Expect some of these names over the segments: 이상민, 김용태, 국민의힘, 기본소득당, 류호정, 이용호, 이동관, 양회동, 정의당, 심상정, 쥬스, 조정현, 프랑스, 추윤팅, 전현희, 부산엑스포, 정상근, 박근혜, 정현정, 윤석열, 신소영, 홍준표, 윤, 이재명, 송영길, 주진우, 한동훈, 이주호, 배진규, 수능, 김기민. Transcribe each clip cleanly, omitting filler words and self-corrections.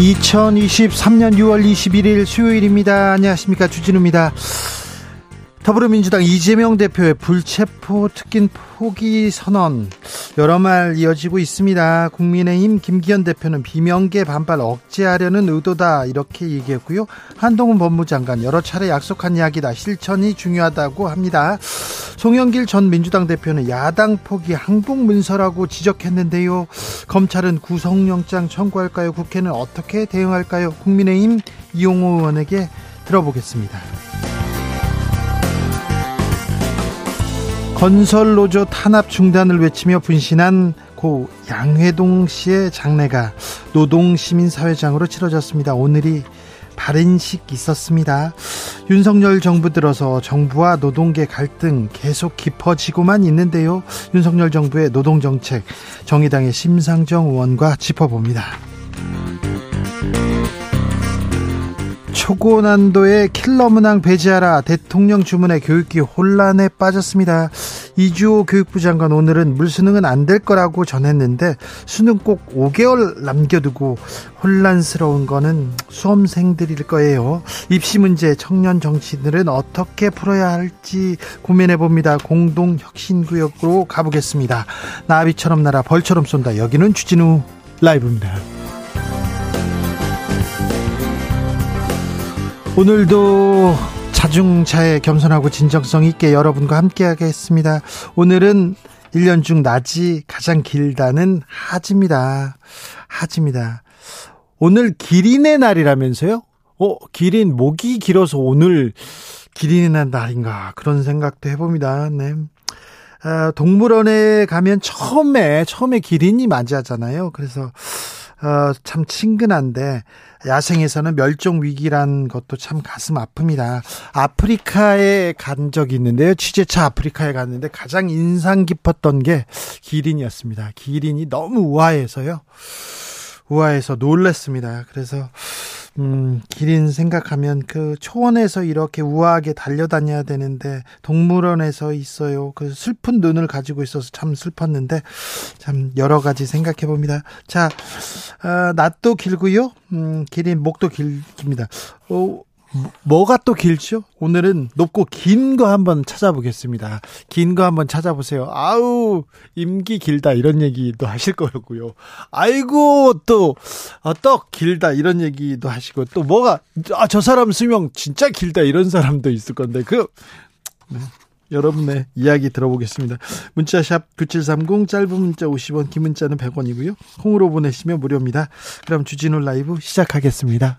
(2023년 6월 21일) 수요일입니다. 안녕하십니까, 주진우입니다. 더불어민주당 이재명 대표의 불체포 특긴 포기 선언, 여러 말 이어지고 있습니다. 국민의힘 김기현 대표는 비명계 반발 억제하려는 의도다, 이렇게 얘기했고요. 한동훈 법무장관 여러 차례 약속한 이야기다, 실천이 중요하다고 합니다. 송영길 전 민주당 대표는 야당 포기 항복문서라고 지적했는데요. 검찰은 구속영장 청구할까요? 국회는 어떻게 대응할까요? 국민의힘 이용호 의원에게 들어보겠습니다. 건설노조 탄압 중단을 외치며 분신한 고 양회동 씨의 장례가 노동시민사회장으로 치러졌습니다. 오늘이 발인식 있었습니다. 윤석열 정부 들어서 정부와 노동계 갈등 계속 깊어지고만 있는데요. 윤석열 정부의 노동정책, 정의당의 심상정 의원과 짚어봅니다. 초고난도의 킬러 문항 배제하라, 대통령 주문에 교육기 혼란에 빠졌습니다. 이주호 교육부 장관, 오늘은 물수능은 안 될 거라고 전했는데 수능 꼭 5개월 남겨두고 혼란스러운 거는 수험생들일 거예요. 입시 문제, 청년 정치인들은 어떻게 풀어야 할지 고민해봅니다. 공동혁신구역으로 가보겠습니다. 나비처럼 날아 벌처럼 쏜다. 여기는 주진우 라이브입니다. 오늘도 자중차에 겸손하고 진정성 있게 여러분과 함께하겠습니다. 오늘은 1년 중 낮이 가장 길다는 하지입니다. 오늘 기린의 날이라면서요? 기린 목이 길어서 오늘 기린의 날인가, 그런 생각도 해봅니다. 네. 동물원에 가면 처음에 기린이 맞이하잖아요. 그래서 참 친근한데 야생에서는 멸종위기란 것도 참 가슴 아픕니다. 아프리카에 간 적이 있는데요. 취재차 아프리카에 갔는데 가장 인상 깊었던 게 기린이었습니다. 기린이 너무 우아해서 놀랐습니다. 그래서 기린 생각하면 그 초원에서 이렇게 우아하게 달려다녀야 되는데 동물원에서 있어요. 그 슬픈 눈을 가지고 있어서 참 슬펐는데, 참 여러 가지 생각해 봅니다. 자, 낮도 길고요. 기린 목도 깁니다. 뭐가 또 길죠? 오늘은 높고 긴 거 한번 찾아보겠습니다. 긴 거 한번 찾아보세요. 아우, 임기 길다, 이런 얘기도 하실 거고요. 아이고, 또 떡 길다, 이런 얘기도 하시고, 또 뭐가, 저 사람 수명 진짜 길다, 이런 사람도 있을 건데, 여러분의 이야기 들어보겠습니다. 문자샵 9730, 짧은 문자 50원, 긴 문자는 100원이고요. 콩으로 보내시면 무료입니다. 그럼 주진우 라이브 시작하겠습니다.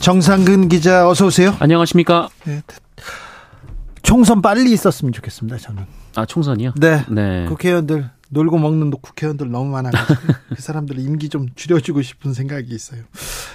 정상근 기자, 어서 오세요. 안녕하십니까. 네, 총선 빨리 있었으면 좋겠습니다. 저는. 아, 총선이요? 네. 국회의원들 놀고 먹는 국회의원들 너무 많아가지고 그 사람들 임기 좀 줄여주고 싶은 생각이 있어요.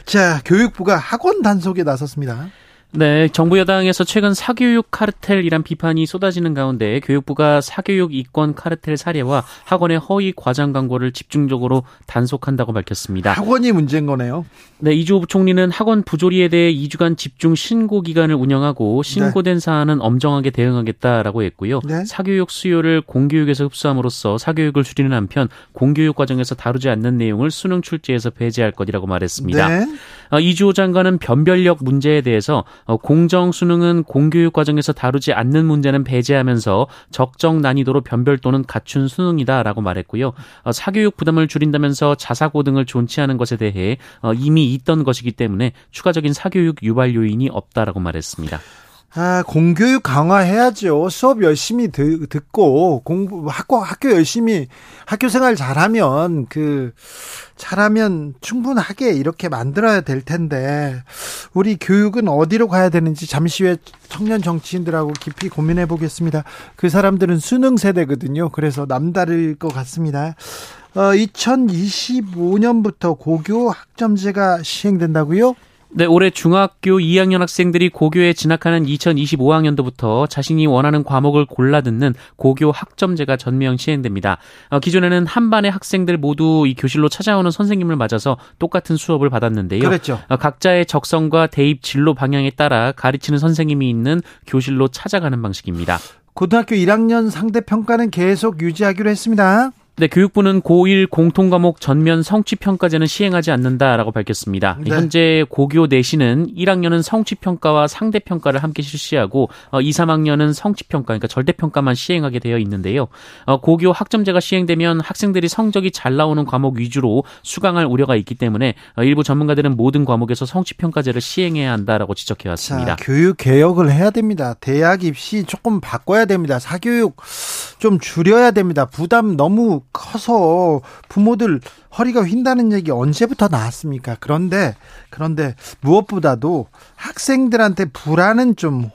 자, 교육부가 학원 단속에 나섰습니다. 네, 정부 여당에서 최근 사교육 카르텔이란 비판이 쏟아지는 가운데 교육부가 사교육 이권 카르텔 사례와 학원의 허위 과장 광고를 집중적으로 단속한다고 밝혔습니다. 학원이 문제인 거네요. 네, 이주호 부총리는 학원 부조리에 대해 2주간 집중 신고 기간을 운영하고 신고된 사안은 엄정하게 대응하겠다라고 했고요. 네. 사교육 수요를 공교육에서 흡수함으로써 사교육을 줄이는 한편 공교육 과정에서 다루지 않는 내용을 수능 출제에서 배제할 것이라고 말했습니다. 네. 이주호 장관은 변별력 문제에 대해서 공정수능은 공교육 과정에서 다루지 않는 문제는 배제하면서 적정 난이도로 변별 또는 갖춘 수능이다라고 말했고요. 사교육 부담을 줄인다면서 자사고 등을 존치하는 것에 대해 이미 있던 것이기 때문에 추가적인 사교육 유발 요인이 없다라고 말했습니다. 공교육 강화해야죠. 수업 열심히 듣고 학교 열심히 학교 생활 잘하면 충분하게 이렇게 만들어야 될 텐데 우리 교육은 어디로 가야 되는지 잠시 후에 청년 정치인들하고 깊이 고민해 보겠습니다. 그 사람들은 수능 세대거든요. 그래서 남다를 것 같습니다. 2025년부터 고교 학점제가 시행된다고요? 네, 올해 중학교 2학년 학생들이 고교에 진학하는 2025학년도부터 자신이 원하는 과목을 골라 듣는 고교 학점제가 전면 시행됩니다. 기존에는 한 반의 학생들 모두 이 교실로 찾아오는 선생님을 맞아서 똑같은 수업을 받았는데요. 그렇죠. 각자의 적성과 대입 진로 방향에 따라 가르치는 선생님이 있는 교실로 찾아가는 방식입니다. 고등학교 1학년 상대평가는 계속 유지하기로 했습니다. 네, 교육부는 고1 공통과목 전면 성취평가제는 시행하지 않는다라고 밝혔습니다. 네. 현재 고교 내신은 1학년은 성취평가와 상대평가를 함께 실시하고 2, 3학년은 성취평가, 그러니까 절대평가만 시행하게 되어 있는데요. 고교 학점제가 시행되면 학생들이 성적이 잘 나오는 과목 위주로 수강할 우려가 있기 때문에 일부 전문가들은 모든 과목에서 성취평가제를 시행해야 한다라고 지적해왔습니다. 자, 교육개혁을 해야 됩니다. 대학 입시 조금 바꿔야 됩니다. 사교육 좀 줄여야 됩니다. 부담 너무 커서 부모들 허리가 휜다는 얘기 언제부터 나왔습니까? 그런데 무엇보다도 학생들한테 혼란은 좀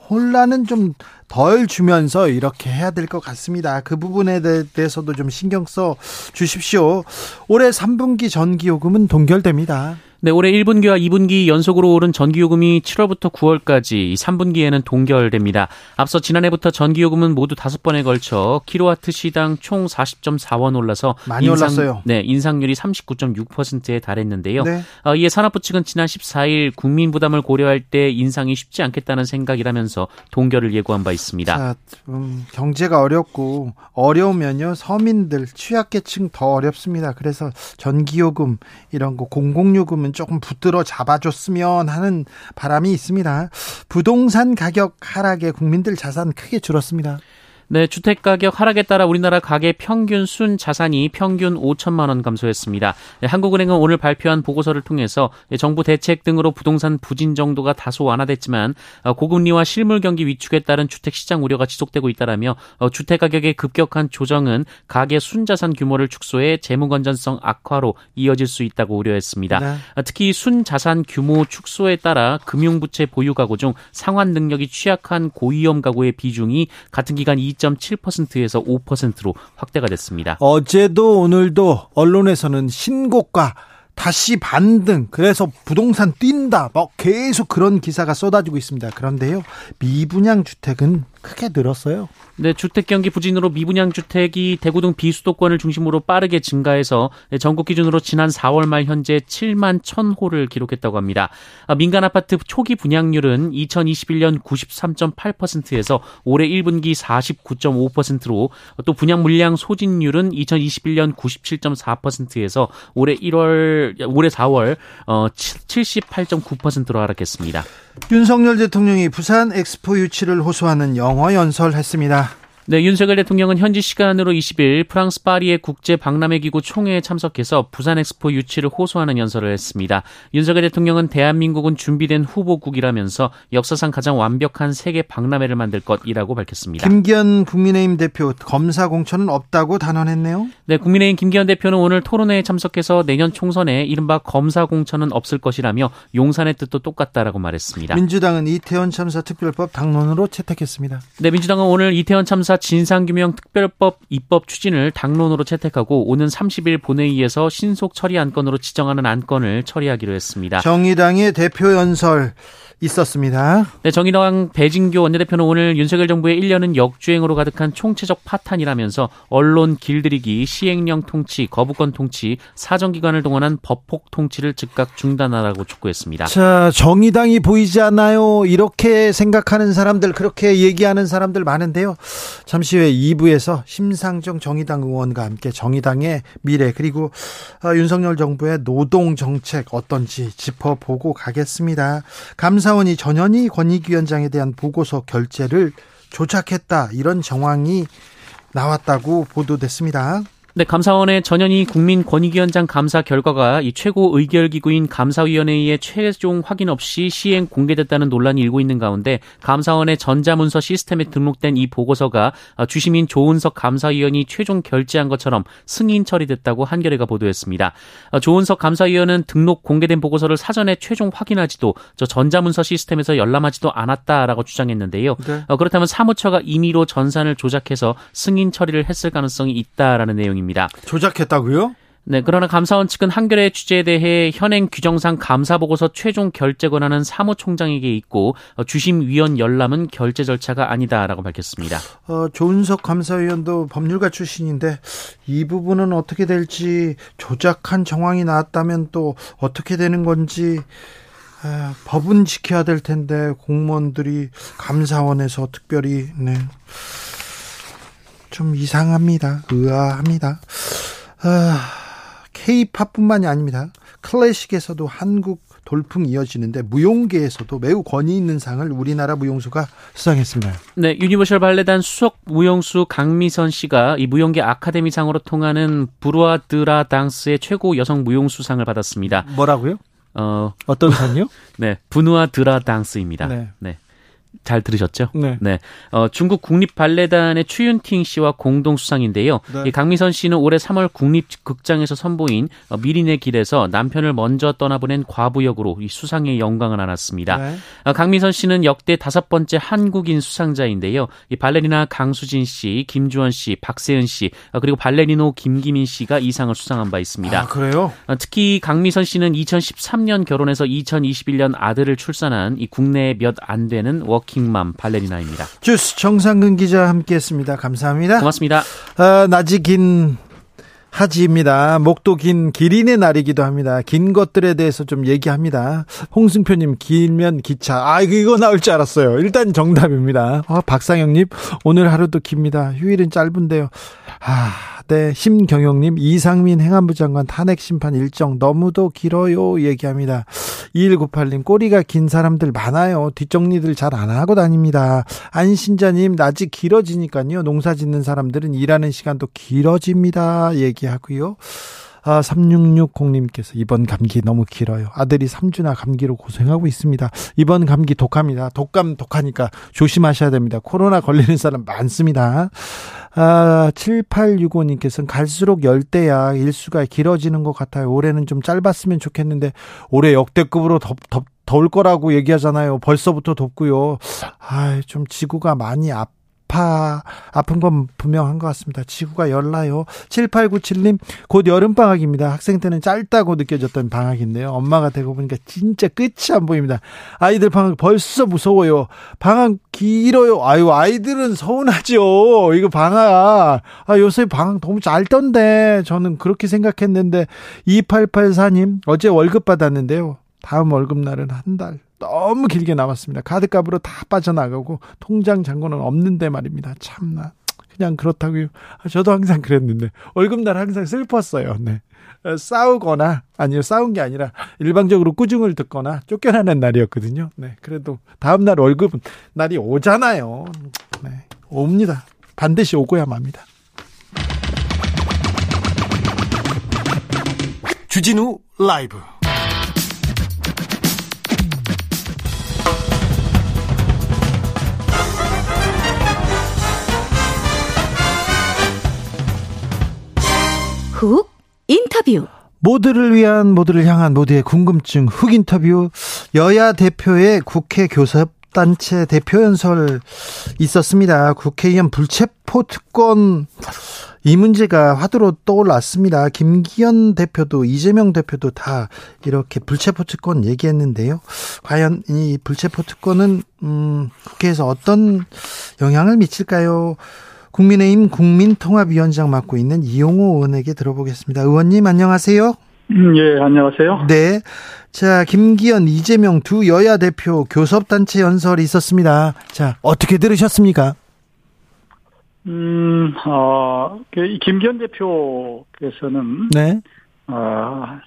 덜 주면서 이렇게 해야 될 것 같습니다. 그 부분에 대해서도 좀 신경 써 주십시오. 올해 3분기 전기요금은 동결됩니다. 네, 올해 1분기와 2분기 연속으로 오른 전기요금이 7월부터 9월까지 3분기에는 동결됩니다. 앞서 지난해부터 전기요금은 모두 5번에 걸쳐 킬로와트시당 총 40.4원 올라서 많이 올랐어요. 네, 인상률이 39.6%에 달했는데요. 네. 이에 산업부 측은 지난 14일 국민 부담을 고려할 때 인상이 쉽지 않겠다는 생각이라면서 동결을 예고한 바 있습니다. 자, 경제가 어려우면요 서민들, 취약계층 더 어렵습니다. 그래서 전기요금 이런 거 공공요금은 조금 붙들어 잡아줬으면 하는 바람이 있습니다. 부동산 가격 하락에 국민들 자산 크게 줄었습니다. 네, 주택가격 하락에 따라 우리나라 가계 평균 순 자산이 평균 5천만 원 감소했습니다. 네, 한국은행은 오늘 발표한 보고서를 통해서 정부 대책 등으로 부동산 부진 정도가 다소 완화됐지만 고금리와 실물 경기 위축에 따른 주택시장 우려가 지속되고 있다라며 주택가격의 급격한 조정은 가계 순자산 규모를 축소해 재무건전성 악화로 이어질 수 있다고 우려했습니다. 네. 특히 순자산 규모 축소에 따라 금융부채 보유 가구 중 상환 능력이 취약한 고위험 가구의 비중이 같은 기간 2.7%에서 5%로 확대가 됐습니다. 어제도 오늘도 언론에서는 신고가 다시 반등, 그래서 부동산 뛴다, 계속 그런 기사가 쏟아지고 있습니다. 그런데요, 미분양 주택은 크게 늘었어요. 네, 주택 경기 부진으로 미분양 주택이 대구 등 비수도권을 중심으로 빠르게 증가해서 전국 기준으로 지난 4월 말 현재 7만 1,000호를 기록했다고 합니다. 민간 아파트 초기 분양률은 2021년 93.8%에서 올해 1분기 49.5%로, 또 분양 물량 소진률은 2021년 97.4%에서 올해 4월 78.9%로 하락했습니다. 윤석열 대통령이 부산엑스포 유치를 호소하는 영어 연설했습니다. 네, 윤석열 대통령은 현지 시간으로 20일 프랑스 파리의 국제 박람회 기구 총회에 참석해서 부산엑스포 유치를 호소하는 연설을 했습니다. 윤석열 대통령은 대한민국은 준비된 후보국이라면서 역사상 가장 완벽한 세계 박람회를 만들 것이라고 밝혔습니다. 김기현 국민의힘 대표, 검사 공천은 없다고 단언했네요. 네, 국민의힘 김기현 대표는 오늘 토론회에 참석해서 내년 총선에 이른바 검사 공천은 없을 것이라며 용산의 뜻도 똑같다라고 말했습니다. 민주당은 이태원 참사 특별법 당론으로 채택했습니다. 네, 민주당은 오늘 이태원 참사 진상규명 특별법 입법 추진을 당론으로 채택하고 오는 30일 본회의에서 신속 처리 안건으로 지정하는 안건을 처리하기로 했습니다. 정의당의 대표 연설 있었습니다. 네, 정의당 배진규 원내대표는 오늘 윤석열 정부의 1년은 역주행으로 가득한 총체적 파탄이라면서 언론 길들이기, 시행령 통치, 거부권 통치, 사정기관을 동원한 법폭 통치를 즉각 중단하라고 촉구했습니다. 자, 정의당이 보이지 않아요. 이렇게 생각하는 사람들, 그렇게 얘기하는 사람들 많은데요. 잠시 후에 2부에서 심상정 정의당 의원과 함께 정의당의 미래 그리고 윤석열 정부의 노동정책 어떤지 짚어보고 가겠습니다. 감사원이 전현희 권익위원장에 대한 보고서 결재를 조작했다, 이런 정황이 나왔다고 보도됐습니다. 네, 감사원의 전현희 국민권익위원장 감사 결과가 이 최고 의결기구인 감사위원회의 최종 확인 없이 시행 공개됐다는 논란이 일고 있는 가운데 감사원의 전자문서 시스템에 등록된 이 보고서가 주심인 조은석 감사위원이 최종 결재한 것처럼 승인 처리됐다고 한겨레가 보도했습니다. 조은석 감사위원은 등록 공개된 보고서를 사전에 최종 확인하지도 전자문서 시스템에서 열람하지도 않았다라고 주장했는데요. 네. 그렇다면 사무처가 임의로 전산을 조작해서 승인 처리를 했을 가능성이 있다라는 내용입니다. 조작했다고요? 네, 그러나 감사원 측은 한겨레 취재에 대해 현행 규정상 감사보고서 최종 결재 권한은 사무총장에게 있고 주심위원 열람은 결재 절차가 아니다라고 밝혔습니다. 조은석 감사위원도 법률가 출신인데 이 부분은 어떻게 될지, 조작한 정황이 나왔다면 또 어떻게 되는 건지, 법은 지켜야 될 텐데 공무원들이 감사원에서 특별히 좀 이상합니다. 의아합니다. K-팝뿐만이 아닙니다. 클래식에서도 한국 돌풍이 이어지는데 무용계에서도 매우 권위 있는 상을 우리나라 무용수가 수상했습니다. 네, 유니버셜 발레단 수석 무용수 강미선 씨가 이 무용계 아카데미상으로 통하는 부르아드라 당스의 최고 여성 무용수상을 받았습니다. 뭐라고요? 어떤 상이요? 네, 부르아드라 당스입니다. 네. 잘 들으셨죠? 네. 중국 국립발레단의 추윤팅 씨와 공동 수상인데요. 네. 이 강미선 씨는 올해 3월 국립극장에서 선보인 미린의 길에서 남편을 먼저 떠나보낸 과부 역으로 이 수상의 영광을 안았습니다. 네. 강미선 씨는 역대 5번째 한국인 수상자인데요. 이 발레리나 강수진 씨, 김주원 씨, 박세은 씨, 그리고 발레리노 김기민 씨가 이 상을 수상한 바 있습니다. 아, 그래요? 특히 강미선 씨는 2013년 결혼해서 2021년 아들을 출산한 이 국내에 몇 안 되는 워킹맘 발레리나입니다. 쥬스 정상근 기자 함께했습니다. 감사합니다. 고맙습니다. 낮이 긴 하지입니다. 목도 긴 기린의 날이기도 합니다. 긴 것들에 대해서 좀 얘기합니다. 홍승표님, 길면 기차. 이거 나올 줄 알았어요. 일단 정답입니다. 박상영님, 오늘 하루도 깁니다. 휴일은 짧은데요. 네, 심경영님, 이상민 행안부 장관 탄핵 심판 일정 너무도 길어요, 얘기합니다. 2198님, 꼬리가 긴 사람들 많아요. 뒷정리들 잘 안 하고 다닙니다. 안신자님, 낮이 길어지니까요. 농사 짓는 사람들은 일하는 시간도 길어집니다, 얘기하고요. 3660님께서 이번 감기 너무 길어요. 아들이 3주나 감기로 고생하고 있습니다. 이번 감기 독합니다. 독하니까 조심하셔야 됩니다. 코로나 걸리는 사람 많습니다. 7865님께서는 갈수록 열대야 일수가 길어지는 것 같아요. 올해는 좀 짧았으면 좋겠는데 올해 역대급으로 더울 거라고 얘기하잖아요. 벌써부터 덥고요. 좀 지구가 많이 아픈 건 분명한 것 같습니다. 지구가 열나요. 7897님, 곧 여름방학입니다. 학생 때는 짧다고 느껴졌던 방학인데요. 엄마가 되고 보니까 진짜 끝이 안 보입니다. 아이들 방학 벌써 무서워요. 방학 길어요. 아이들은 서운하죠. 이거 방학. 요새 방학 너무 짧던데. 저는 그렇게 생각했는데. 2884님, 어제 월급 받았는데요. 다음 월급날은 한 달. 너무 길게 남았습니다. 카드값으로 다 빠져나가고 통장 잔고는 없는데 말입니다. 참나, 그냥 그렇다고요. 저도 항상 그랬는데 월급날 항상 슬펐어요. 네. 싸운 게 아니라 일방적으로 꾸중을 듣거나 쫓겨나는 날이었거든요. 네. 그래도 다음날 월급 날이 오잖아요. 네. 옵니다. 반드시 오고야 맙니다. 주진우 라이브 훅 인터뷰. 모두를 위한, 모두를 향한, 모두의 궁금증 훅 인터뷰. 여야 대표의 국회 교섭단체 대표연설 있었습니다. 국회의원 불체포특권, 이 문제가 화두로 떠올랐습니다. 김기현 대표도 이재명 대표도 다 이렇게 불체포특권 얘기했는데요. 과연 이 불체포특권은 국회에서 어떤 영향을 미칠까요? 국민의힘 국민통합위원장 맡고 있는 이용호 의원에게 들어보겠습니다. 의원님, 안녕하세요. 예, 안녕하세요. 네. 자, 김기현, 이재명 두 여야 대표 교섭단체 연설이 있었습니다. 자, 어떻게 들으셨습니까? 김기현 대표께서는 네.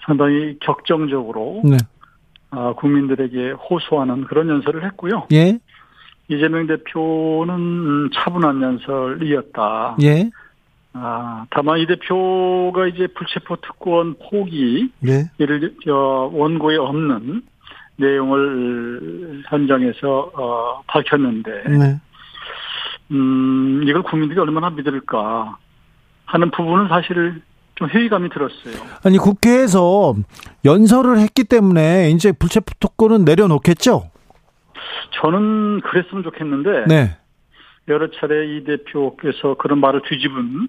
상당히 격정적으로 네. 국민들에게 호소하는 그런 연설을 했고요. 예. 이재명 대표는 차분한 연설이었다. 예. 다만 이 대표가 이제 불체포 특권 포기, 예. 이를 원고에 없는 내용을 현장에서 밝혔는데, 네. 이걸 국민들이 얼마나 믿을까 하는 부분은 사실 좀 회의감이 들었어요. 아니 국회에서 연설을 했기 때문에 이제 불체포 특권은 내려놓겠죠? 저는 그랬으면 좋겠는데, 네. 여러 차례 이 대표께서 그런 말을 뒤집은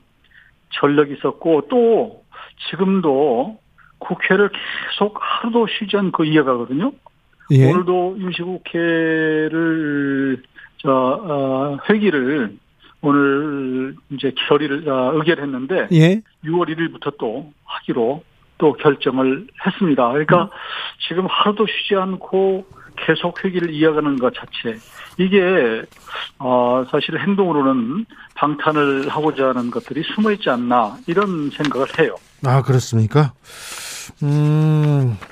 전력이 있었고 또 지금도 국회를 계속 하루도 쉬지 않고 이어가거든요. 예. 오늘도 임시국회를 회기를 오늘 이제 의결했는데 예. 6월 1일부터 또 하기로 또 결정을 했습니다. 그러니까 지금 하루도 쉬지 않고 계속 회기를 이어가는 것 자체 이게 사실 행동으로는 방탄을 하고자 하는 것들이 숨어 있지 않나 이런 생각을 해요. 아 그렇습니까?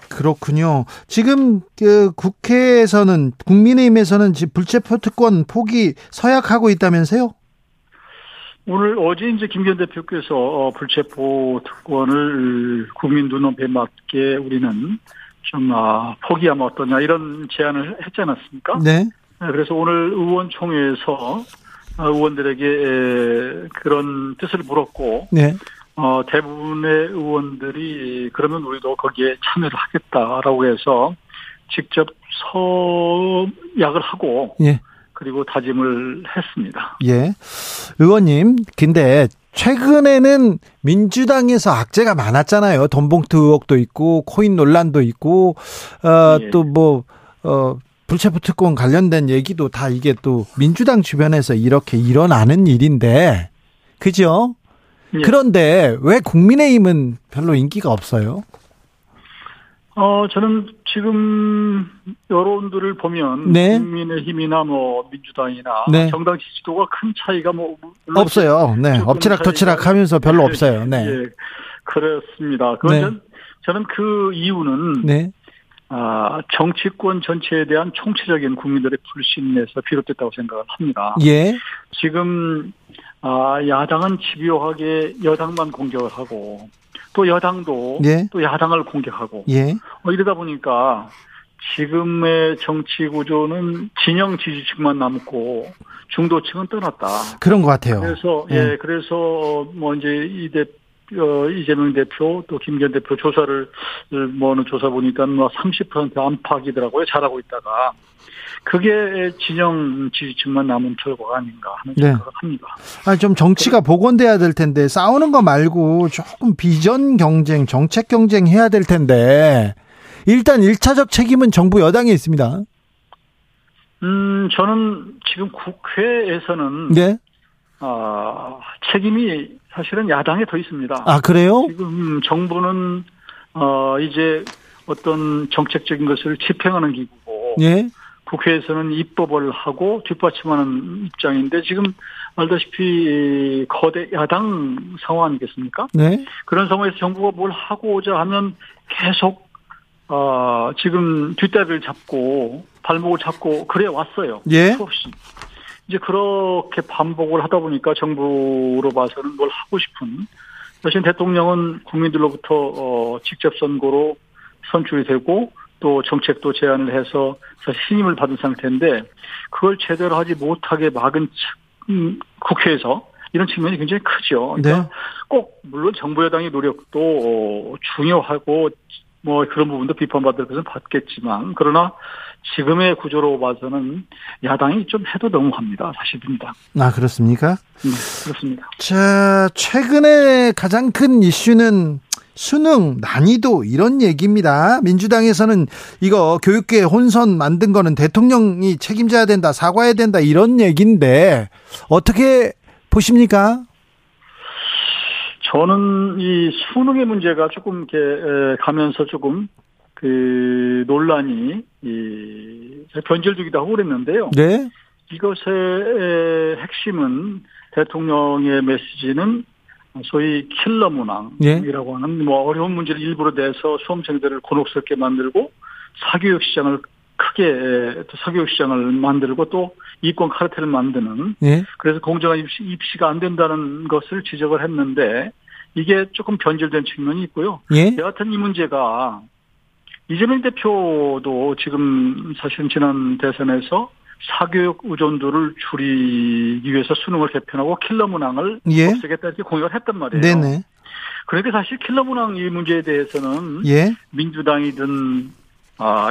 그렇군요. 지금 그 국회에서는 국민의힘에서는 불체포 특권 포기 서약하고 있다면서요? 오늘 어제 이제 김기현 대표께서 불체포 특권을 국민 눈높이에 맞게 우리는 좀 포기하면 어떠냐 이런 제안을 했지 않았습니까? 네. 그래서 오늘 의원총회에서 의원들에게 그런 뜻을 물었고 네. 대부분의 의원들이 그러면 우리도 거기에 참여를 하겠다라고 해서 직접 서약을 하고 예. 그리고 다짐을 했습니다. 예, 의원님, 근데 최근에는 민주당에서 악재가 많았잖아요. 돈봉투 의혹도 있고 코인 논란도 있고 예. 또 뭐 불체포 특권 관련된 얘기도 다 이게 또 민주당 주변에서 이렇게 일어나는 일인데 그죠? 예. 그런데 왜 국민의힘은 별로 인기가 없어요? 저는 지금 여론들을 보면 네. 국민의힘이나 뭐 민주당이나 네. 정당 지지도가 큰 차이가 뭐 없어요. 네, 엎치락뒤치락하면서 별로 네. 없어요. 네, 예. 그렇습니다. 그건 네. 저는 그 이유는 네. 정치권 전체에 대한 총체적인 국민들의 불신에서 비롯됐다고 생각을 합니다. 예, 지금. 야당은 집요하게 여당만 공격을 하고 또 여당도 예. 또 야당을 공격하고 예. 이러다 보니까 지금의 정치 구조는 진영 지지층만 남고 중도층은 떠났다. 그런 것 같아요. 그래서 예, 그래서 뭐 이제 이재명 대표 또 김기현 대표 조사를 조사 보니까 30% 안팎이더라고요. 잘하고 있다가 그게 진영 지지층만 남은 결과가 아닌가 하는 네. 생각을 합니다. 아니, 좀 정치가 복원돼야 될 텐데 싸우는 거 말고 조금 비전 경쟁, 정책 경쟁 해야 될 텐데 일단 1차적 책임은 정부 여당에 있습니다. 저는 지금 국회에서는 네. 책임이 사실은 야당에 더 있습니다. 아, 그래요? 지금 정부는, 이제 어떤 정책적인 것을 집행하는 기구고, 예? 국회에서는 입법을 하고 뒷받침하는 입장인데, 지금 알다시피 거대 야당 상황 아니겠습니까? 네. 그런 상황에서 정부가 뭘 하고자 하면 계속, 지금 뒷다리를 잡고, 발목을 잡고, 그래 왔어요. 예. 수없이. 이제 그렇게 반복을 하다 보니까 정부로 봐서는 뭘 하고 싶은 대신 대통령은 국민들로부터 직접 선거로 선출이 되고 또 정책도 제안을 해서 사실 신임을 받은 상태인데 그걸 제대로 하지 못하게 막은 국회에서 이런 측면이 굉장히 크죠. 그러니까 네. 꼭 물론 정부 여당의 노력도 중요하고 뭐 그런 부분도 비판받을 것은 받겠지만 그러나 지금의 구조로 봐서는 야당이 좀 해도 너무합니다. 사실입니다. 아 그렇습니까? 네, 그렇습니다. 자 최근에 가장 큰 이슈는 수능 난이도 이런 얘기입니다. 민주당에서는 이거 교육계 혼선 만든 거는 대통령이 책임져야 된다, 사과해야 된다 이런 얘기인데 어떻게 보십니까? 저는 이 수능의 문제가 조금 이렇게 가면서 조금 그 논란이 변질되기도 하고 그랬는데요. 네. 이것의 핵심은 대통령의 메시지는 소위 킬러 문항이라고 예? 하는 뭐 어려운 문제를 일부러 내서 수험생들을 곤혹스럽게 만들고 사교육 시장을 크게 사교육 시장을 만들고 또 이권 카르텔을 만드는 예? 그래서 공정한 입시가 안 된다는 것을 지적을 했는데 이게 조금 변질된 측면이 있고요. 예? 여하튼 이 문제가 이재명 대표도 지금 사실은 지난 대선에서 사교육 의존도를 줄이기 위해서 수능을 개편하고 킬러 문항을 예? 없애겠다 이렇게 공약을 했단 말이에요. 네네. 그런데 사실 킬러 문항 이 문제에 대해서는 예? 민주당이든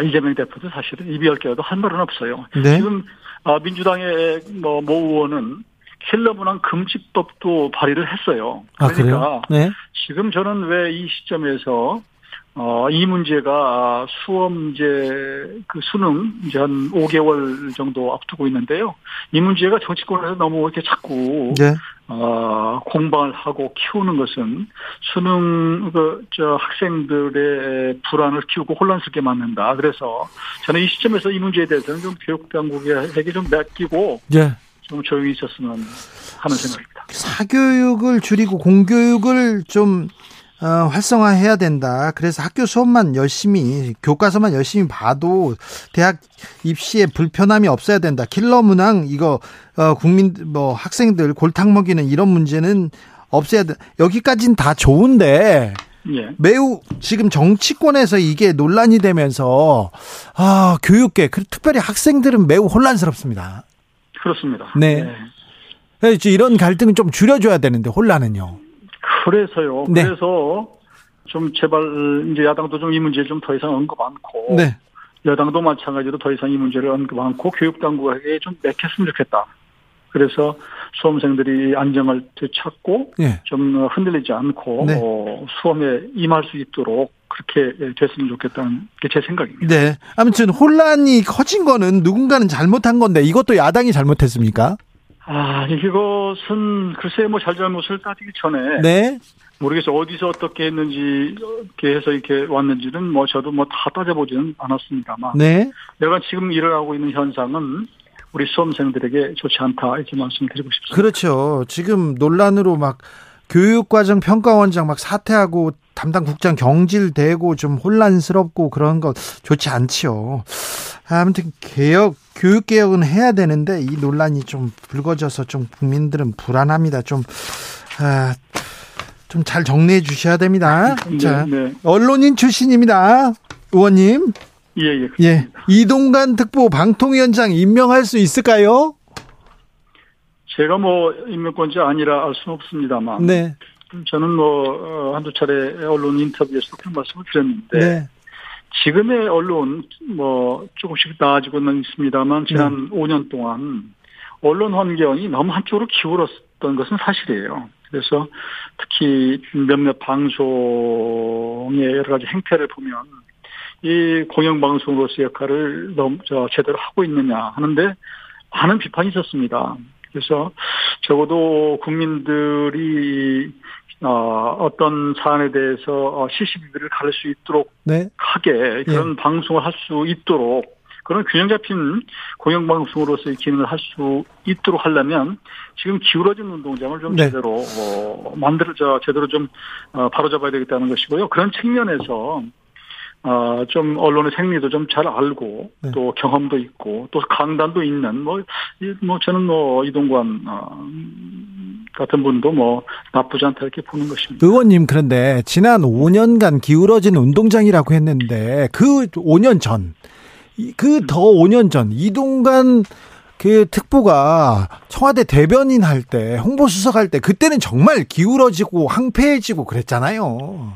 이재명 대표도 사실은 입이 열 개여도 한 말은 없어요. 네? 지금 민주당의 모 의원은 킬러 문항 금지법도 발의를 했어요. 그러니까 네? 지금 저는 왜 이 시점에서 이 문제가 수험제 그 수능 이제 한 5개월 정도 앞두고 있는데요. 이 문제가 정치권에서 너무 이렇게 자꾸 네. 공방을 하고 키우는 것은 수능 그저 학생들의 불안을 키우고 혼란스럽게 만든다. 그래서 저는 이 시점에서 이 문제에 대해서는 좀 교육 당국에게 좀 맡기고 네. 좀 조용히 있었으면 하는 생각입니다. 사교육을 줄이고 공교육을 좀 활성화해야 된다. 그래서 학교 수업만 열심히 교과서만 열심히 봐도 대학 입시에 불편함이 없어야 된다. 킬러 문항 이거 국민 학생들 골탕 먹이는 이런 문제는 없애야 된다. 여기까지는 다 좋은데 예. 매우 지금 정치권에서 이게 논란이 되면서 교육계 특별히 학생들은 매우 혼란스럽습니다. 그렇습니다. 네. 네. 이런 갈등은 좀 줄여줘야 되는데 혼란은요. 그래서요. 네. 그래서 좀 제발 이제 야당도 좀 이 문제를 좀 더 이상 언급 않고 네. 여당도 마찬가지로 더 이상 이 문제를 언급 않고 교육당국에게 좀 맡겼으면 좋겠다. 그래서 수험생들이 안정을 되찾고 네. 좀 흔들리지 않고 네. 수험에 임할 수 있도록 그렇게 됐으면 좋겠다는 게 제 생각입니다. 네. 아무튼 혼란이 커진 거는 누군가는 잘못한 건데 이것도 야당이 잘못했습니까? 이것은 글쎄 잘잘못을 따지기 전에 네? 모르겠어요. 어디서 어떻게 했는지 이렇게 해서 이렇게 왔는지는 저도 다 따져보지는 않았습니다만 네? 내가 지금 일어나고 있는 현상은 우리 수험생들에게 좋지 않다 이렇게 말씀드리고 싶습니다. 그렇죠. 지금 논란으로 막 교육과정 평가원장 막 사퇴하고 담당 국장 경질되고 좀 혼란스럽고 그런 거 좋지 않지요. 아무튼 교육개혁은 해야 되는데 이 논란이 좀 불거져서 좀 국민들은 불안합니다. 좀 잘 정리해 주셔야 됩니다. 네, 자, 네. 언론인 출신입니다. 의원님. 예. 예. 이동관 특보 방통위원장 임명할 수 있을까요? 제가 임명권자 아니라 알 수는 없습니다만. 네. 저는 한두 차례 언론 인터뷰에서 그런 말씀을 드렸는데. 네. 지금의 언론 조금씩 나아지고는 있습니다만 지난 5년 동안 언론 환경이 너무 한쪽으로 기울었던 것은 사실이에요. 그래서 특히 몇몇 방송의 여러 가지 행태를 보면 이 공영방송으로서의 역할을 너무 제대로 하고 있느냐 하는데 많은 비판이 있었습니다. 그래서 적어도 국민들이 어떤 사안에 대해서 시시비비를 가릴 수 있도록 네? 하게 그런 예. 방송을 할 수 있도록 그런 균형 잡힌 공영방송으로서의 기능을 할 수 있도록 하려면 지금 기울어진 운동장을 좀 네. 제대로 제대로 좀 바로잡아야 되겠다는 것이고요. 그런 측면에서 좀 언론의 생리도 좀 잘 알고 네. 또 경험도 있고 또 강단도 있는 저는 이동관 같은 분도 나쁘지 않다 이렇게 보는 것입니다. 의원님 그런데 지난 5년간 기울어진 운동장이라고 했는데 그 5년 전, 그 더 5년 전 이동관 그 특보가 청와대 대변인 할 때 홍보수석 할 때 그때는 정말 기울어지고 황폐해지고 그랬잖아요.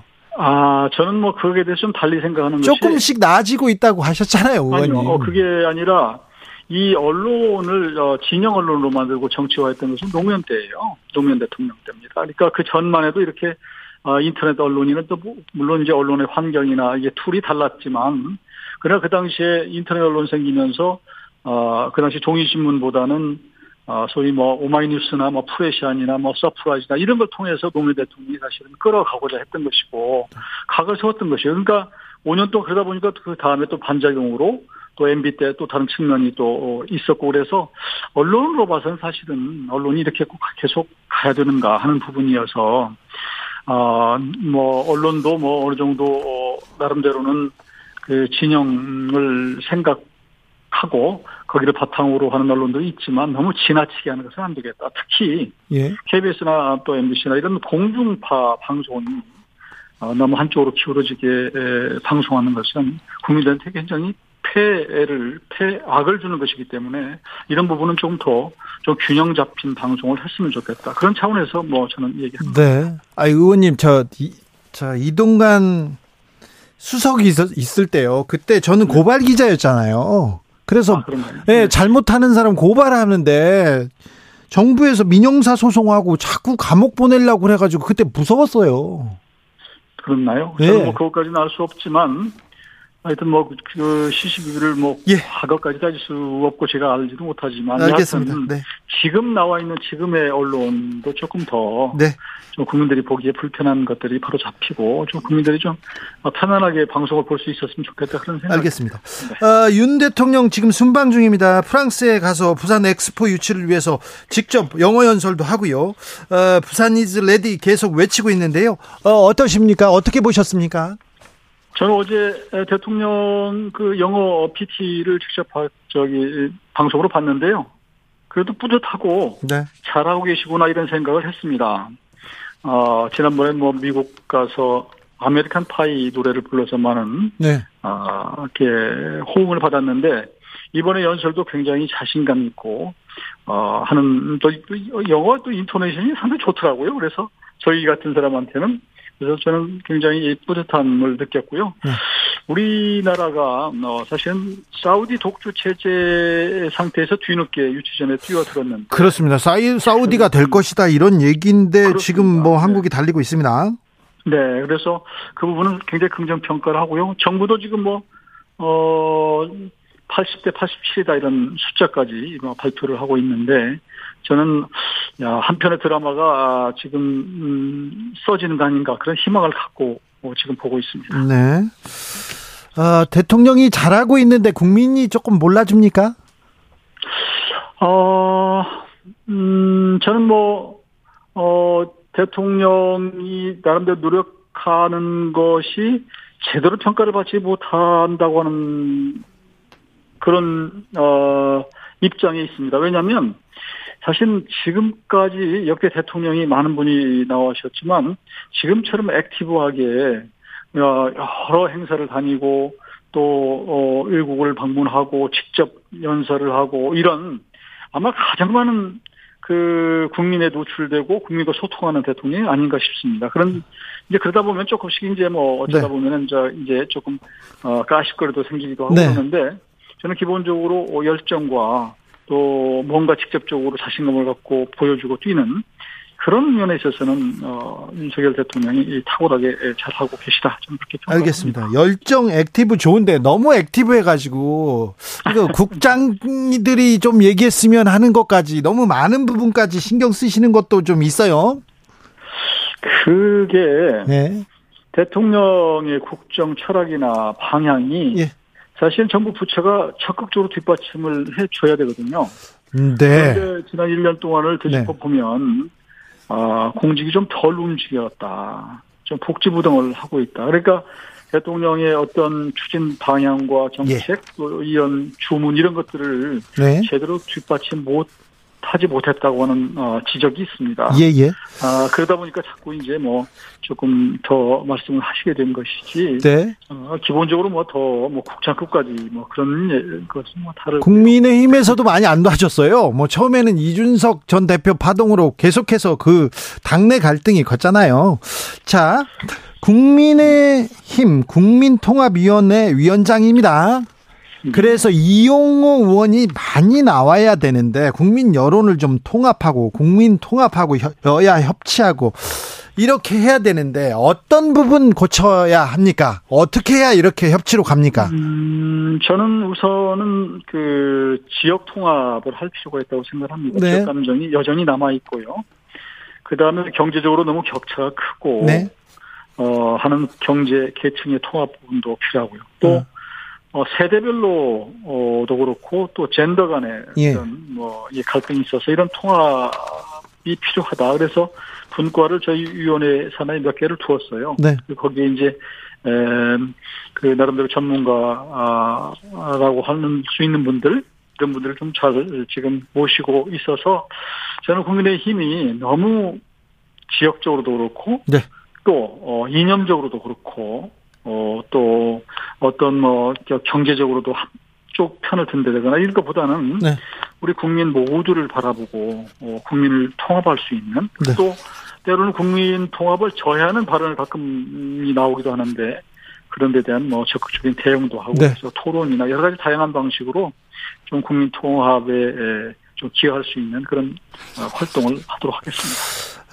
저는 그거에 대해서 좀 달리 생각하는 것이 조금씩 나아지고 있다고 하셨잖아요, 의원님. 아니요, 그게 아니라 이 언론을 진영 언론으로 만들고 정치화했던 것은 노무현 때예요. 노무현 대통령 때입니다. 그러니까 그 전만 해도 이렇게 인터넷 언론이나 또 물론 이제 언론의 환경이나 이게 툴이 달랐지만 그러나 그 당시에 인터넷 언론 생기면서 그 당시 종이신문보다는 소위 오마이뉴스나 프레시안이나 서프라이즈나 이런 걸 통해서 노무현 대통령이 사실은 끌어가고자 했던 것이고, 각을 세웠던 것이에요. 그러니까 5년 동안 그러다 보니까 그 다음에 또 반작용으로 또 MB 때 또 다른 측면이 또 있었고, 그래서 언론으로 봐서는 사실은 언론이 이렇게 꼭 계속 가야 되는가 하는 부분이어서 언론도 어느 정도 나름대로는 그 진영을 생각하고 거기를 바탕으로 하는 언론도 있지만 너무 지나치게 하는 것은 안 되겠다. 특히 KBS나 또 MBC나 이런 공중파 방송이 너무 한쪽으로 기울어지게 방송하는 것은 국민들한테 굉장히 폐악을 주는 것이기 때문에 이런 부분은 조금 더 좀 균형 잡힌 방송을 했으면 좋겠다. 그런 차원에서 저는 얘기합니다. 네. 의원님, 저 이동관 수석이 있을 때요. 그때 저는 고발 기자였잖아요. 그래서 잘못하는 사람 고발하는데 정부에서 민영사 소송하고 자꾸 감옥 보내려고 그래가지고 그때 무서웠어요. 그렇나요? 네. 저는 그것까지는 알 수 없지만 하여튼 그 CCTV를 과거까지 따질 수 없고 제가 알지도 못하지만. 알겠습니다. 네. 지금 나와 있는 지금의 언론도 조금 더. 네. 좀 국민들이 보기에 불편한 것들이 바로 잡히고 좀 국민들이 좀 편안하게 방송을 볼 수 있었으면 좋겠다 그런 생각. 알겠습니다. 네. 윤 대통령 지금 순방 중입니다. 프랑스에 가서 부산엑스포 유치를 위해서 직접 영어 연설도 하고요. 부산 이즈 레디 계속 외치고 있는데요. 어떠십니까? 어떻게 보셨습니까? 저는 어제 대통령 그 영어 PT를 직접 방송으로 봤는데요. 그래도 뿌듯하고 네. 잘하고 계시구나 이런 생각을 했습니다. 지난번에 미국 가서 아메리칸 파이 노래를 불러서 많은 네. 이렇게 호응을 받았는데 이번에 연설도 굉장히 자신감 있고 하는 또 영어 또 인토네이션이 상당히 좋더라고요. 그래서 저희 같은 사람한테는. 그래서 저는 굉장히 뿌듯함을 느꼈고요. 네. 우리나라가 사실은 사우디 독주 체제 상태에서 뒤늦게 유치전에 뛰어들었는데. 그렇습니다. 사우디가 될 것이다 이런 얘기인데 그렇습니다. 지금 한국이 달리고 있습니다. 네. 그래서 그 부분은 굉장히 긍정평가를 하고요. 정부도 지금 80대 87이다 이런 숫자까지 발표를 하고 있는데 저는 한편의 드라마가 지금 써지는 거 아닌가 그런 희망을 갖고 지금 보고 있습니다. 네. 대통령이 잘하고 있는데 국민이 조금 몰라줍니까? 저는 대통령이 나름대로 노력하는 것이 제대로 평가를 받지 못한다고 하는 그런 입장에 있습니다. 왜냐하면 사실 지금까지 역대 대통령이 많은 분이 나오셨지만 지금처럼 액티브하게 여러 행사를 다니고 또 외국을 방문하고 직접 연설을 하고 이런 아마 가장 많은 그 국민에 노출되고 국민과 소통하는 대통령이 아닌가 싶습니다. 그러다 보면 조금씩 어쩌다 보면은 이제 조금 가십거리도 생기기도 하고 그러는데. 네. 저는 기본적으로 열정과 또 뭔가 직접적으로 자신감을 갖고 보여주고 뛰는 그런 면에 있어서는 윤석열 대통령이 탁월하게 잘하고 계시다. 저는 그렇게 평가합니다. 알겠습니다. 열정 액티브 좋은데 너무 액티브해가지고 이거 국장들이 좀 얘기했으면 하는 것까지 너무 많은 부분까지 신경 쓰시는 것도 좀 있어요. 그게 네. 대통령의 국정 철학이나 방향이 예. 사실 정부 부처가 적극적으로 뒷받침을 해줘야 되거든요. 네. 그런데 지난 1년 동안을 되짚어 보면 네. 공직이 좀 덜 움직였다. 좀 복지부동을 하고 있다. 그러니까 대통령의 어떤 추진 방향과 정책, 또 이런 주문 이런 것들을 네. 제대로 뒷받침 하지 못했다고 하는 지적이 있습니다. 예예. 그러다 보니까 자꾸 이제 조금 더 말씀을 하시게 된 것이지. 네. 기본적으로 국장급까지 그런 것은 다를. 국민의힘에서도 많이 안 도와줬어요. 처음에는 이준석 전 대표 파동으로 계속해서 그 당내 갈등이 컸잖아요. 자, 국민의힘 국민통합위원회 위원장입니다. 그래서 이용호 의원이 많이 나와야 되는데 국민 여론을 좀 통합하고 국민 통합하고 여야 협치하고 이렇게 해야 되는데 어떤 부분 고쳐야 합니까? 어떻게 해야 이렇게 협치로 갑니까? 저는 우선은 그 지역 통합을 할 필요가 있다고 생각합니다. 네. 지역 감정이 여전히 남아 있고요. 그다음에 경제적으로 너무 격차가 크고 네. 하는 경제 계층의 통합 부분도 필요하고요. 또 세대별로도 그렇고 또 젠더 간의 그런 이 갈등이 있어서 이런 통합이 필요하다. 그래서 분과를 저희 위원회 산하에 몇 개를 두었어요. 네. 거기에 이제 그 나름대로 전문가라고 할 수 있는 분들, 그런 분들을 좀 잘 지금 모시고 있어서 저는 국민의힘이 너무 지역적으로도 그렇고 네. 또 이념적으로도 그렇고 또 어떤 뭐 경제적으로도 한쪽 편을 든다거나 이런 것보다는 네. 우리 국민 모두를 바라보고 국민을 통합할 수 있는 네. 또 때로는 국민 통합을 저해하는 발언을 가끔 나오기도 하는데 그런 데 대한 뭐 적극적인 대응도 하고 네. 그래서 토론이나 여러 가지 다양한 방식으로 좀 국민 통합에 좀 기여할 수 있는 그런 활동을 하도록 하겠습니다.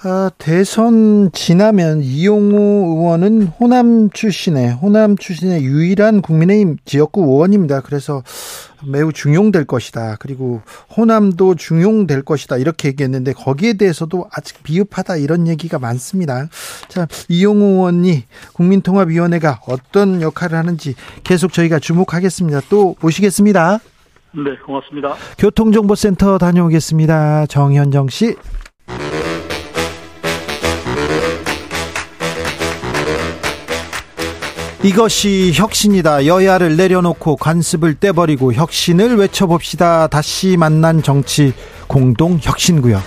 아, 대선 지나면 이용호 의원은 호남 출신의 유일한 국민의힘 지역구 의원입니다. 그래서 매우 중용될 것이다. 그리고 호남도 중용될 것이다. 이렇게 얘기했는데 거기에 대해서도 아직 미흡하다 이런 얘기가 많습니다. 자, 이용호 의원이 국민통합위원회가 어떤 역할을 하는지 계속 저희가 주목하겠습니다. 또 모시겠습니다. 네, 고맙습니다. 교통정보센터 다녀오겠습니다. 정현정 씨. 이것이 혁신이다. 여야를 내려놓고 관습을 떼버리고 혁신을 외쳐봅시다. 다시 만난 정치 공동혁신구역.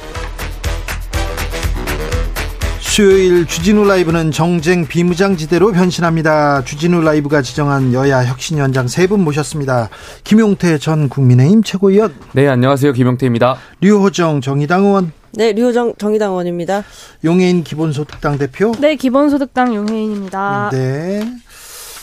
수요일 주진우 라이브는 정쟁 비무장지대로 변신합니다. 주진우 라이브가 지정한 여야 혁신 현장 세 분 모셨습니다. 김용태 전 국민의힘 최고위원. 네, 안녕하세요. 김용태입니다. 류호정 정의당 의원. 네, 류호정 정의당 의원입니다. 용혜인 기본소득당 대표. 네, 기본소득당 용혜인입니다. 네.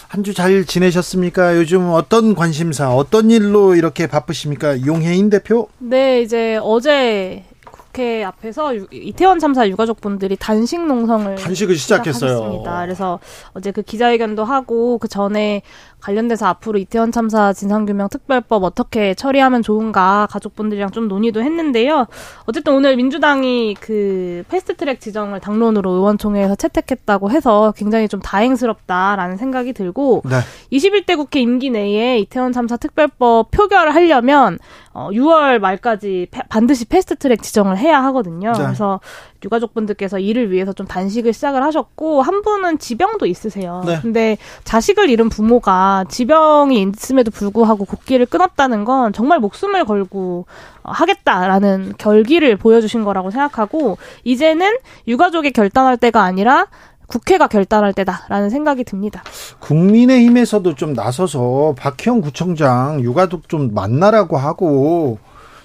한 주 잘 지내셨습니까? 요즘 어떤 관심사, 어떤 일로 이렇게 바쁘십니까? 용혜인 대표? 네, 이제 어제 국회 앞에서 이태원 참사 유가족분들이 단식 농성을 시작했어요. 그래서 어제 그 기자회견도 하고 그 전에 관련돼서 앞으로 이태원 참사 진상규명 특별법 어떻게 처리하면 좋은가 가족분들이랑 좀 논의도 했는데요. 어쨌든 오늘 민주당이 그 패스트트랙 지정을 당론으로 의원총회에서 채택했다고 해서 굉장히 좀 다행스럽다라는 생각이 들고 네. 21대 국회 임기 내에 이태원 참사 특별법 표결을 하려면 6월 말까지 반드시 패스트트랙 지정을 해야 하거든요. 네. 그래서 유가족분들께서 이를 위해서 좀 단식을 시작을 하셨고 한 분은 지병도 있으세요. 네. 근데 자식을 잃은 부모가 지병이 있음에도 불구하고 곡기를 끊었다는 건 정말 목숨을 걸고 하겠다라는 결기를 보여주신 거라고 생각하고 이제는 유가족이 결단할 때가 아니라 국회가 결단할 때다라는 생각이 듭니다. 국민의힘에서도 좀 나서서 박희영 구청장 유가족 좀 만나라고 하고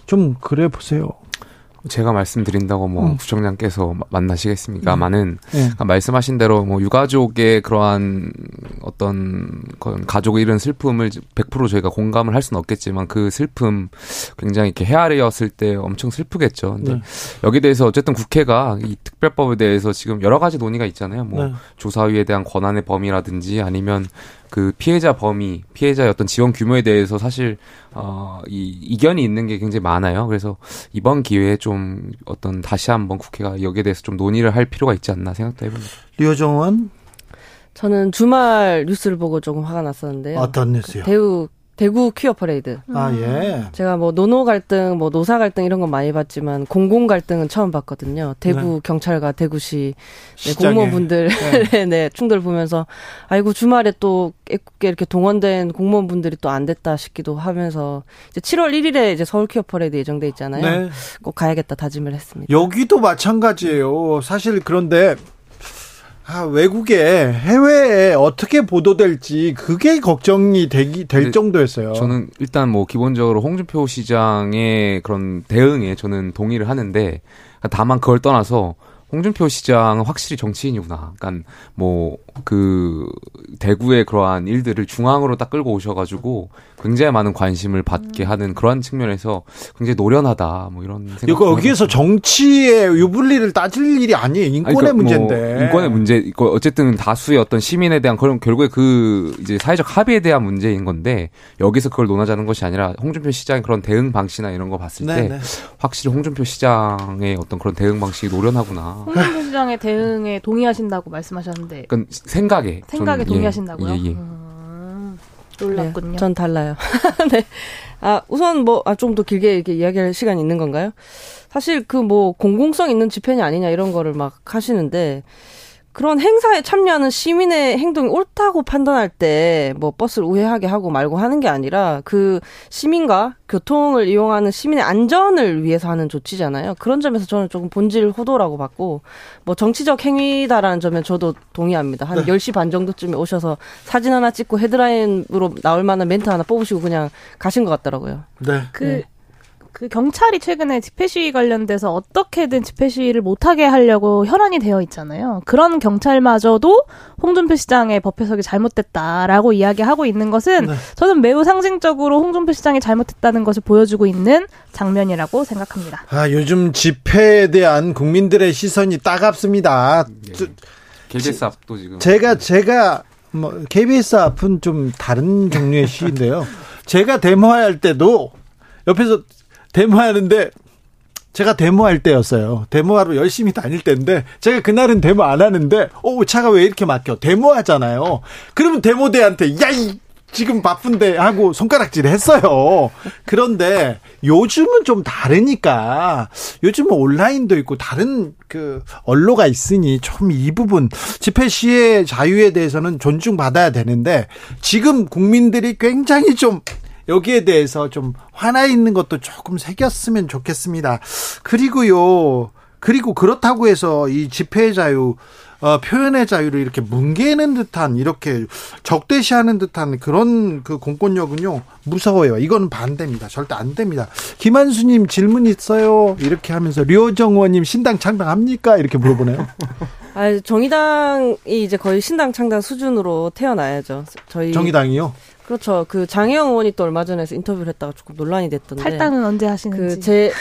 좀 그래 보세요. 제가 말씀드린다고 구청장께서 만나시겠습니까? 많은 그러니까 말씀하신 대로 유가족의 그러한 어떤 가족을 잃은 슬픔을 100% 저희가 공감을 할 수는 없겠지만 그 슬픔 굉장히 이렇게 헤아렸을 때 엄청 슬프겠죠. 근데 네. 여기 대해서 어쨌든 국회가 이 특별법에 대해서 지금 여러 가지 논의가 있잖아요. 네. 조사위에 대한 권한의 범위라든지 아니면 그 피해자 범위, 피해자의 어떤 지원 규모에 대해서 사실 이 이견이 있는 게 굉장히 많아요. 그래서 이번 기회에 좀 어떤 다시 한번 국회가 여기에 대해서 좀 논의를 할 필요가 있지 않나 생각도 해봅니다. 류호정 의원? 저는 주말 뉴스를 보고 조금 화가 났었는데요. 어떤 뉴스요? 대구 퀴어 퍼레이드. 아, 예. 제가 노노 갈등, 노사 갈등 이런 건 많이 봤지만 공공 갈등은 처음 봤거든요. 대구 네. 경찰과 대구시 공무원분들 네. 네, 충돌 보면서 아이고 주말에 또 애국계 이렇게 동원된 공무원분들이 또 안 됐다 싶기도 하면서 이제 7월 1일에 이제 서울 퀴어 퍼레이드 예정돼 있잖아요. 네. 꼭 가야겠다 다짐을 했습니다. 여기도 마찬가지예요. 사실 그런데 외국에 해외에 어떻게 보도될지 그게 걱정이 될 정도였어요. 저는 일단 기본적으로 홍준표 시장의 그런 대응에 저는 동의를 하는데 다만 그걸 떠나서 홍준표 시장은 확실히 정치인이구나. 그러니까 그 대구의 그러한 일들을 중앙으로 딱 끌고 오셔가지고 굉장히 많은 관심을 받게 하는 그러한 측면에서 굉장히 노련하다. 이런 생각. 이거 여기에서 정치의 유불리를 따질 일이 아니에요. 인권의 문제인데. 인권의 문제. 이거 어쨌든 다수의 어떤 시민에 대한 그런 결국에 그 이제 사회적 합의에 대한 문제인 건데 여기서 그걸 논하자는 것이 아니라 홍준표 시장의 그런 대응 방식이나 이런 거 봤을 때 네네. 확실히 홍준표 시장의 어떤 그런 대응 방식이 노련하구나. 홍준표 시장의 대응에 동의하신다고 말씀하셨는데. 그러니까 생각에 동의하신다고요? 예, 예. 놀랐군요. 네, 전 달라요. 네. 아, 우선 뭐, 아, 좀 더 길게 이렇게 이야기할 시간이 있는 건가요? 사실 그 뭐, 공공성 있는 집회냐 아니냐 이런 거를 막 하시는데, 그런 행사에 참여하는 시민의 행동이 옳다고 판단할 때 뭐 버스를 우회하게 하고 말고 하는 게 아니라 그 시민과 교통을 이용하는 시민의 안전을 위해서 하는 조치잖아요. 그런 점에서 저는 조금 본질 호도라고 봤고 뭐 정치적 행위다라는 점에 저도 동의합니다. 한 10시 반 정도쯤에 오셔서 사진 하나 찍고 헤드라인으로 나올 만한 멘트 하나 뽑으시고 그냥 가신 것 같더라고요. 네. 그 경찰이 최근에 집회 시위 관련돼서 어떻게든 집회 시위를 못하게 하려고 혈안이 되어 있잖아요. 그런 경찰마저도 홍준표 시장의 법 해석이 잘못됐다라고 이야기하고 있는 것은 네. 저는 매우 상징적으로 홍준표 시장이 잘못됐다는 것을 보여주고 있는 장면이라고 생각합니다. 아, 요즘 집회에 대한 국민들의 시선이 따갑습니다. 네. KBS 앞도 지금. 제가 뭐 KBS 앞은 좀 다른 종류의 시인데요. 제가 데모할 때도 옆에서 데모하는데 제가 데모할 때였어요. 데모하러 열심히 다닐 때인데 제가 그날은 데모 안 하는데 차가 왜 이렇게 막혀? 데모하잖아요. 그러면 데모대한테 야이 지금 바쁜데 하고 손가락질 했어요. 그런데 요즘은 좀 다르니까 요즘은 온라인도 있고 다른 그 언로가 있으니 좀 이 부분 집회 시의 자유에 대해서는 존중받아야 되는데 지금 국민들이 굉장히 좀 여기에 대해서 좀 화나 있는 것도 조금 새겼으면 좋겠습니다. 그리고 그렇다고 해서 이 집회의 자유, 표현의 자유를 이렇게 뭉개는 듯한, 이렇게 적대시하는 듯한 그런 그 공권력은요, 무서워요. 이건 반대입니다. 절대 안 됩니다. 김한수님 질문 있어요? 이렇게 하면서 류호정 의원님 신당 창당합니까? 이렇게 물어보네요. 아, 정의당이 이제 거의 신당 창당 수준으로 태어나야죠. 저희. 정의당이요? 그렇죠. 그 장혜영 의원이 또 얼마 전에 인터뷰를 했다가 조금 논란이 됐던데. 탈당은 언제 하시는지.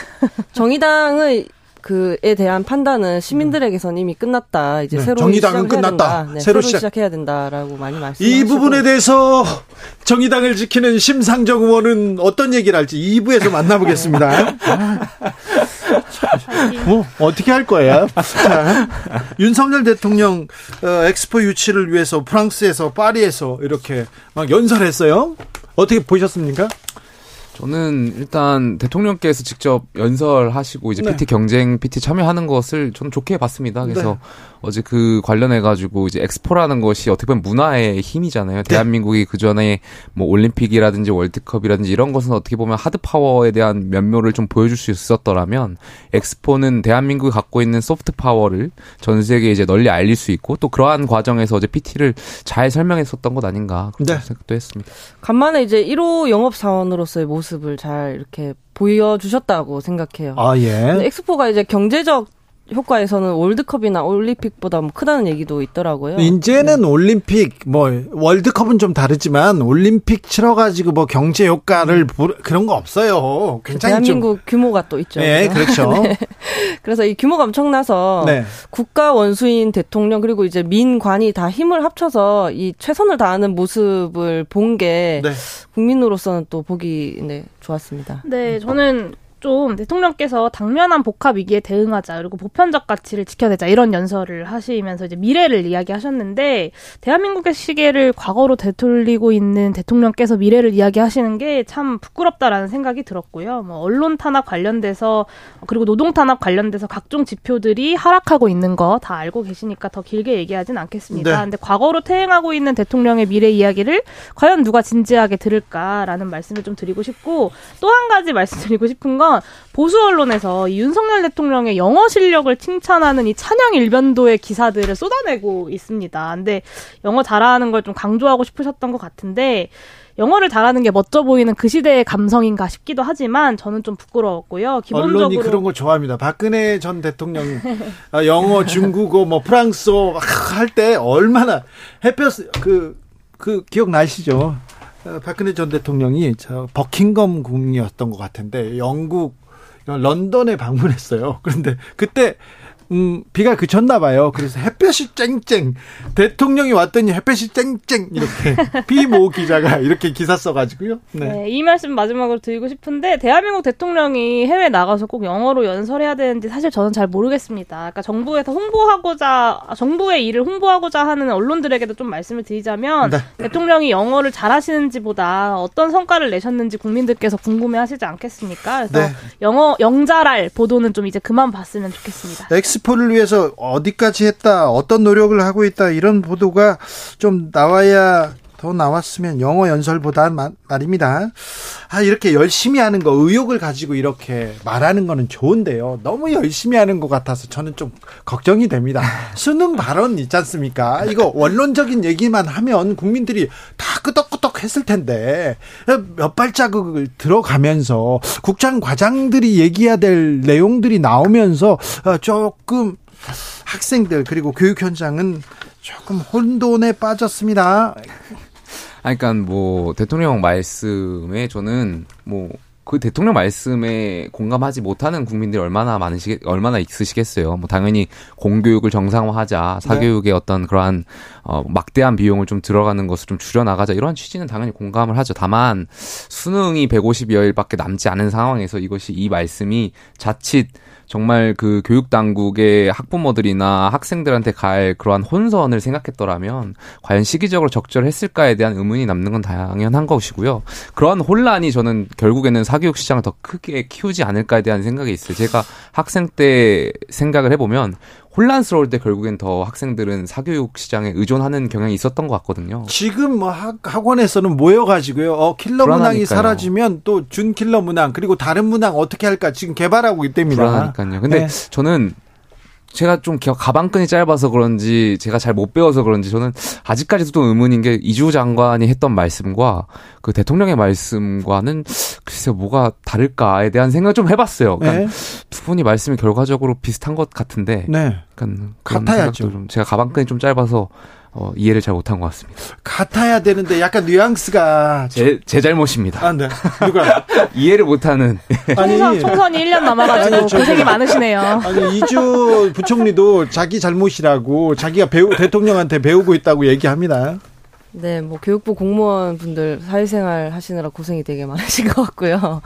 정의당의 그에 대한 판단은 시민들에게선 이미 끝났다. 이제 네, 새로 정의당은 끝났다. 네, 새로 시작해야 된다라고 많이 말씀하시고. 이 부분에 대해서 정의당을 지키는 심상정 의원은 어떤 얘기를 할지 2부에서 만나보겠습니다. 뭐 어떻게 할 거예요? 자, 윤석열 대통령 엑스포 유치를 위해서 프랑스에서 파리에서 이렇게 막 연설했어요. 어떻게 보셨습니까? 저는 일단 대통령께서 직접 연설하시고 이제 네. PT 경쟁 PT 참여하는 것을 저는 좋게 봤습니다. 그래서 네. 어제 그 관련해가지고 이제 엑스포라는 것이 어떻게 보면 문화의 힘이잖아요. 네. 대한민국이 그 전에 뭐 올림픽이라든지 월드컵이라든지 이런 것은 어떻게 보면 하드 파워에 대한 면모를 좀 보여줄 수 있었더라면 엑스포는 대한민국이 갖고 있는 소프트 파워를 전 세계에 이제 널리 알릴 수 있고 또 그러한 과정에서 어제 PT를 잘 설명했었던 것 아닌가 그런 네. 생각도 했습니다. 간만에 이제 1호 영업사원으로서의 모습을 잘 이렇게 보여주셨다고 생각해요. 아, 예. 엑스포가 이제 경제적 효과에서는 월드컵이나 올림픽보다 뭐 크다는 얘기도 있더라고요. 이제는 네. 올림픽, 뭐, 월드컵은 좀 다르지만 올림픽 치러가지고 뭐 경제 효과를 그런 거 없어요. 굉장히 대한민국 좀. 규모가 또 있죠. 네, 그렇죠. 네. 그래서 이 규모가 엄청나서 네. 국가 원수인 대통령 그리고 이제 민관이 다 힘을 합쳐서 이 최선을 다하는 모습을 본 게 네. 국민으로서는 또 보기 네, 좋았습니다. 네, 저는 좀 대통령께서 당면한 복합 위기에 대응하자 그리고 보편적 가치를 지켜내자 이런 연설을 하시면서 이제 미래를 이야기하셨는데 대한민국의 시계를 과거로 되돌리고 있는 대통령께서 미래를 이야기하시는 게 참 부끄럽다라는 생각이 들었고요. 뭐 언론 탄압 관련돼서 그리고 노동 탄압 관련돼서 각종 지표들이 하락하고 있는 거 다 알고 계시니까 더 길게 얘기하진 않겠습니다. 그런데 네. 과거로 퇴행하고 있는 대통령의 미래 이야기를 과연 누가 진지하게 들을까라는 말씀을 좀 드리고 싶고 또 한 가지 말씀드리고 싶은 건 보수 언론에서 이 윤석열 대통령의 영어 실력을 칭찬하는 이 찬양 일변도의 기사들을 쏟아내고 있습니다. 근데 영어 잘하는 걸 좀 강조하고 싶으셨던 것 같은데 영어를 잘하는 게 멋져 보이는 그 시대의 감성인가 싶기도 하지만 저는 좀 부끄러웠고요. 기본적으로 언론이 그런 거 좋아합니다. 박근혜 전 대통령이 영어, 중국어, 뭐 프랑스어 할 때 얼마나 햇볕 그 기억나시죠? 박근혜 전 대통령이 저 버킹엄 궁이었던 것 같은데 영국 런던에 방문했어요. 그런데 그때 비가 그쳤나 봐요. 그래서 햇볕이 쨍쨍. 대통령이 왔더니 햇볕이 쨍쨍. 이렇게 비모 기자가 이렇게 기사 써가지고요. 네, 이 말씀 마지막으로 드리고 싶은데 대한민국 대통령이 해외 나가서 꼭 영어로 연설해야 되는지 사실 저는 잘 모르겠습니다. 그러니까 정부에서 정부의 일을 홍보하고자 하는 언론들에게도 좀 말씀을 드리자면 네. 대통령이 영어를 잘하시는지보다 어떤 성과를 내셨는지 국민들께서 궁금해하시지 않겠습니까? 그래서 네. 영자랄 보도는 좀 이제 그만 봤으면 좋겠습니다. 엑스포를 위해서 어디까지 했다, 어떤 노력을 하고 있다, 이런 보도가 좀 나와야 더 나왔으면 영어 연설보다 말입니다. 아, 이렇게 열심히 하는 거, 의욕을 가지고 이렇게 말하는 거는 좋은데요. 너무 열심히 하는 것 같아서 저는 좀 걱정이 됩니다. 수능 발언 있지 않습니까? 이거 원론적인 얘기만 하면 국민들이 다 끄덕끄덕 했을 텐데 몇 발자국을 들어가면서 국장 과장들이 얘기해야 될 내용들이 나오면서 조금 학생들 그리고 교육 현장은 조금 혼돈에 빠졌습니다. 그러니까 뭐 대통령 말씀에 저는 뭐 그 대통령 말씀에 공감하지 못하는 국민들이 얼마나 있으시겠어요. 뭐 당연히 공교육을 정상화하자, 사교육의 어떤 그러한 막대한 비용을 좀 들어가는 것을 좀 줄여나가자 이런 취지는 당연히 공감을 하죠. 다만 수능이 150여일밖에 남지 않은 상황에서 이 말씀이 자칫 정말 그 교육당국의 학부모들이나 학생들한테 갈 그러한 혼선을 생각했더라면 과연 시기적으로 적절했을까에 대한 의문이 남는 건 당연한 것이고요. 그러한 혼란이 저는 결국에는 사교육 시장을 더 크게 키우지 않을까에 대한 생각이 있어요. 제가 학생 때 생각을 해보면 혼란스러울 때 결국엔 더 학생들은 사교육 시장에 의존하는 경향이 있었던 것 같거든요. 지금 뭐 학원에서는 모여가지고요. 킬러 불안하니까요. 문항이 사라지면 또 준킬러 문항 그리고 다른 문항 어떻게 할까 지금 개발하고 있답니다. 불안하니까요. 근데 저는 제가 좀 가방끈이 짧아서 그런지 제가 잘 못 배워서 그런지 저는 아직까지도 좀 의문인 게 이주호 장관이 했던 말씀과 그 대통령의 말씀과는 글쎄요 뭐가 다를까에 대한 생각을 좀 해봤어요. 그러니까 두 분이 말씀이 결과적으로 비슷한 것 같은데 그러니까 같아야죠. 좀 제가 가방끈이 좀 짧아서 이해를 잘 못한 것 같습니다. 같아야 되는데 약간 뉘앙스가 제 잘못입니다. 아, 네. 누가 이해를 못하는 총선이 1년 남아가지고 고생이 많으시네요. 아니 이주 부총리도 자기 잘못이라고 자기가 대통령한테 배우고 있다고 얘기합니다. 네, 뭐 교육부 공무원분들 사회생활 하시느라 고생이 되게 많으신 것 같고요.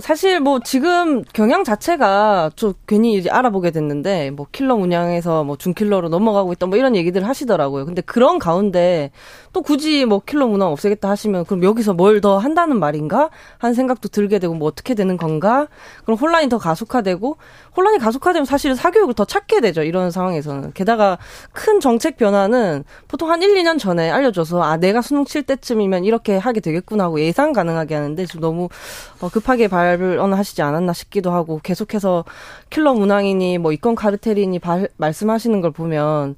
사실 뭐 지금 경향 자체가 좀 괜히 이제 알아보게 됐는데 뭐 킬러 운영에서 뭐 중킬러로 넘어가고 있다 뭐 이런 얘기들 하시더라고요. 근데 그런 가운데 또 굳이 뭐 킬러 문항 없애겠다 하시면 그럼 여기서 뭘 더 한다는 말인가? 하는 생각도 들게 되고 뭐 어떻게 되는 건가? 그럼 혼란이 더 가속화되고 혼란이 가속화되면 사실 사교육을 더 찾게 되죠. 이런 상황에서는. 게다가 큰 정책 변화는 보통 한 1, 2년 전에 알려줘서 아 내가 수능 칠 때쯤이면 이렇게 하게 되겠구나 하고 예상 가능하게 하는데 지금 너무 급하게 발언하시지 않았나 싶기도 하고 계속해서 킬러 문항이니 뭐 이권 카르텔이니 말씀하시는 걸 보면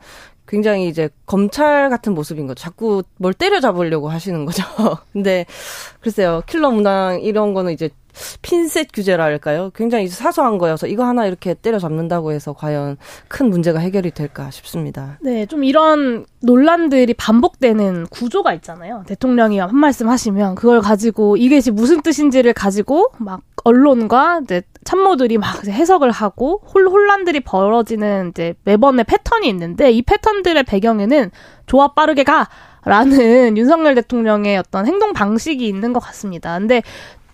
굉장히 이제 검찰 같은 모습인 거죠. 자꾸 뭘 때려잡으려고 하시는 거죠. 근데 글쎄요. 킬러 문항 이런 거는 이제 핀셋 규제라 할까요? 굉장히 사소한 거여서 이거 하나 이렇게 때려잡는다고 해서 과연 큰 문제가 해결이 될까 싶습니다. 네, 좀 이런 논란들이 반복되는 구조가 있잖아요. 대통령이 한 말씀 하시면 그걸 가지고 이게 지금 무슨 뜻인지를 가지고 막 언론과 이제 참모들이 막 해석을 하고 혼란들이 벌어지는 이제 매번의 패턴이 있는데 이 패턴들의 배경에는 좋아 빠르게 가라는 윤석열 대통령의 어떤 행동 방식이 있는 것 같습니다. 근데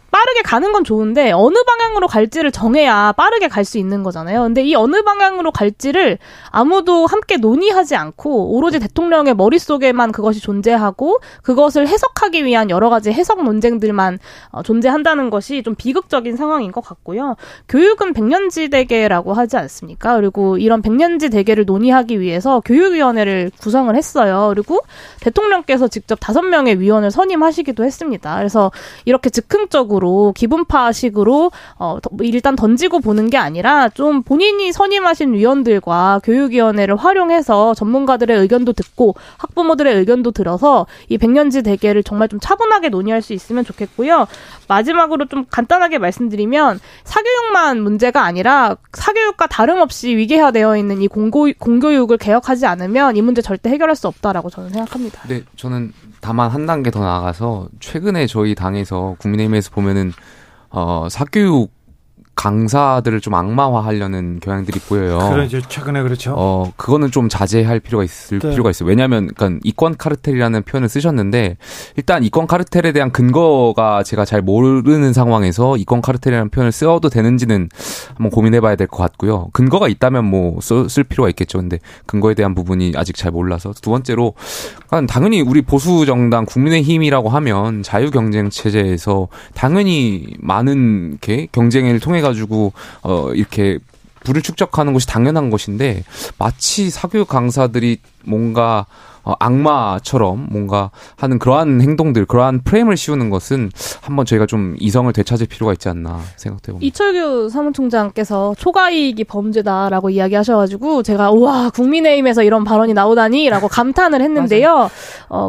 빠르게 가는 건 좋은데 어느 방향으로 갈지를 정해야 빠르게 갈 수 있는 거잖아요. 근데 이 어느 방향으로 갈지를 아무도 함께 논의하지 않고 오로지 대통령의 머릿속에만 그것이 존재하고 그것을 해석하기 위한 여러 가지 해석 논쟁들만 존재한다는 것이 좀 비극적인 상황인 것 같고요. 교육은 백년지 대계라고 하지 않습니까? 그리고 이런 백년지 대계를 논의하기 위해서 교육위원회를 구성을 했어요. 그리고 대통령께서 직접 5명의 위원을 선임하시기도 했습니다. 그래서 이렇게 즉흥적으로 기분파식으로 일단 던지고 보는 게 아니라 좀 본인이 선임하신 위원들과 교육위원회를 활용해서 전문가들의 의견도 듣고 학부모들의 의견도 들어서 이 백년지 대계를 정말 좀 차분하게 논의할 수 있으면 좋겠고요. 마지막으로 좀 간단하게 말씀드리면 사교육만 문제가 아니라 사교육과 다름없이 위계화되어 있는 이 공교육을 개혁하지 않으면 이 문제 절대 해결할 수 없다라고 저는 생각합니다. 네, 저는 다만 한 단계 더 나아가서 최근에 저희 당에서 국민의힘에서 보면은 사교육 강사들을 좀 악마화하려는 경향들이 보여요. 그렇죠. 최근에 그렇죠. 그거는 좀 자제할 필요가 있을 네. 필요가 있어요. 왜냐하면 그러니까 이권 카르텔이라는 표현을 쓰셨는데 일단 이권 카르텔에 대한 근거가 제가 잘 모르는 상황에서 이권 카르텔이라는 표현을 써도 되는지는 한번 고민해봐야 될 것 같고요. 근거가 있다면 뭐 쓸 필요가 있겠죠. 근데 근거에 대한 부분이 아직 잘 몰라서 두 번째로 당연히 우리 보수 정당 국민의힘이라고 하면 자유 경쟁 체제에서 당연히 많은 게 경쟁을 통해 가지고 이렇게 부를 축적하는 것이 당연한 것인데 마치 사교 강사들이 뭔가 악마처럼 뭔가 하는 그러한 행동들, 그러한 프레임을 씌우는 것은 한번 저희가 좀 이성을 되찾을 필요가 있지 않나 생각해봅니다. 이철규 사무총장께서 초과이익이 범죄다라고 이야기하셔가지고 제가 우와 국민의힘에서 이런 발언이 나오다니라고 감탄을 했는데요.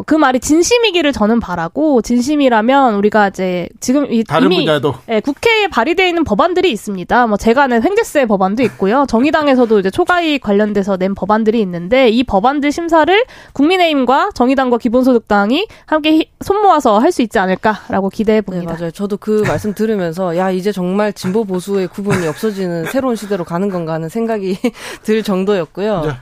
그 말이 진심이기를 저는 바라고 진심이라면 우리가 이제 지금 다른 분야에도 예, 국회에 발의되어 있는 법안들이 있습니다. 뭐 제가 낸 횡재세 법안도 있고요. 정의당에서도 이제 초과이익 관련돼서 낸 법안들이 있는데 이 법안들 심사를 국민의힘과 정의당과 기본소득당이 함께 손모아서 할 수 있지 않을까라고 기대해 봅니다. 네, 맞아요. 저도 그 말씀 들으면서 야 이제 정말 진보 보수의 구분이 없어지는 새로운 시대로 가는 건가 하는 생각이 들 정도였고요. 네.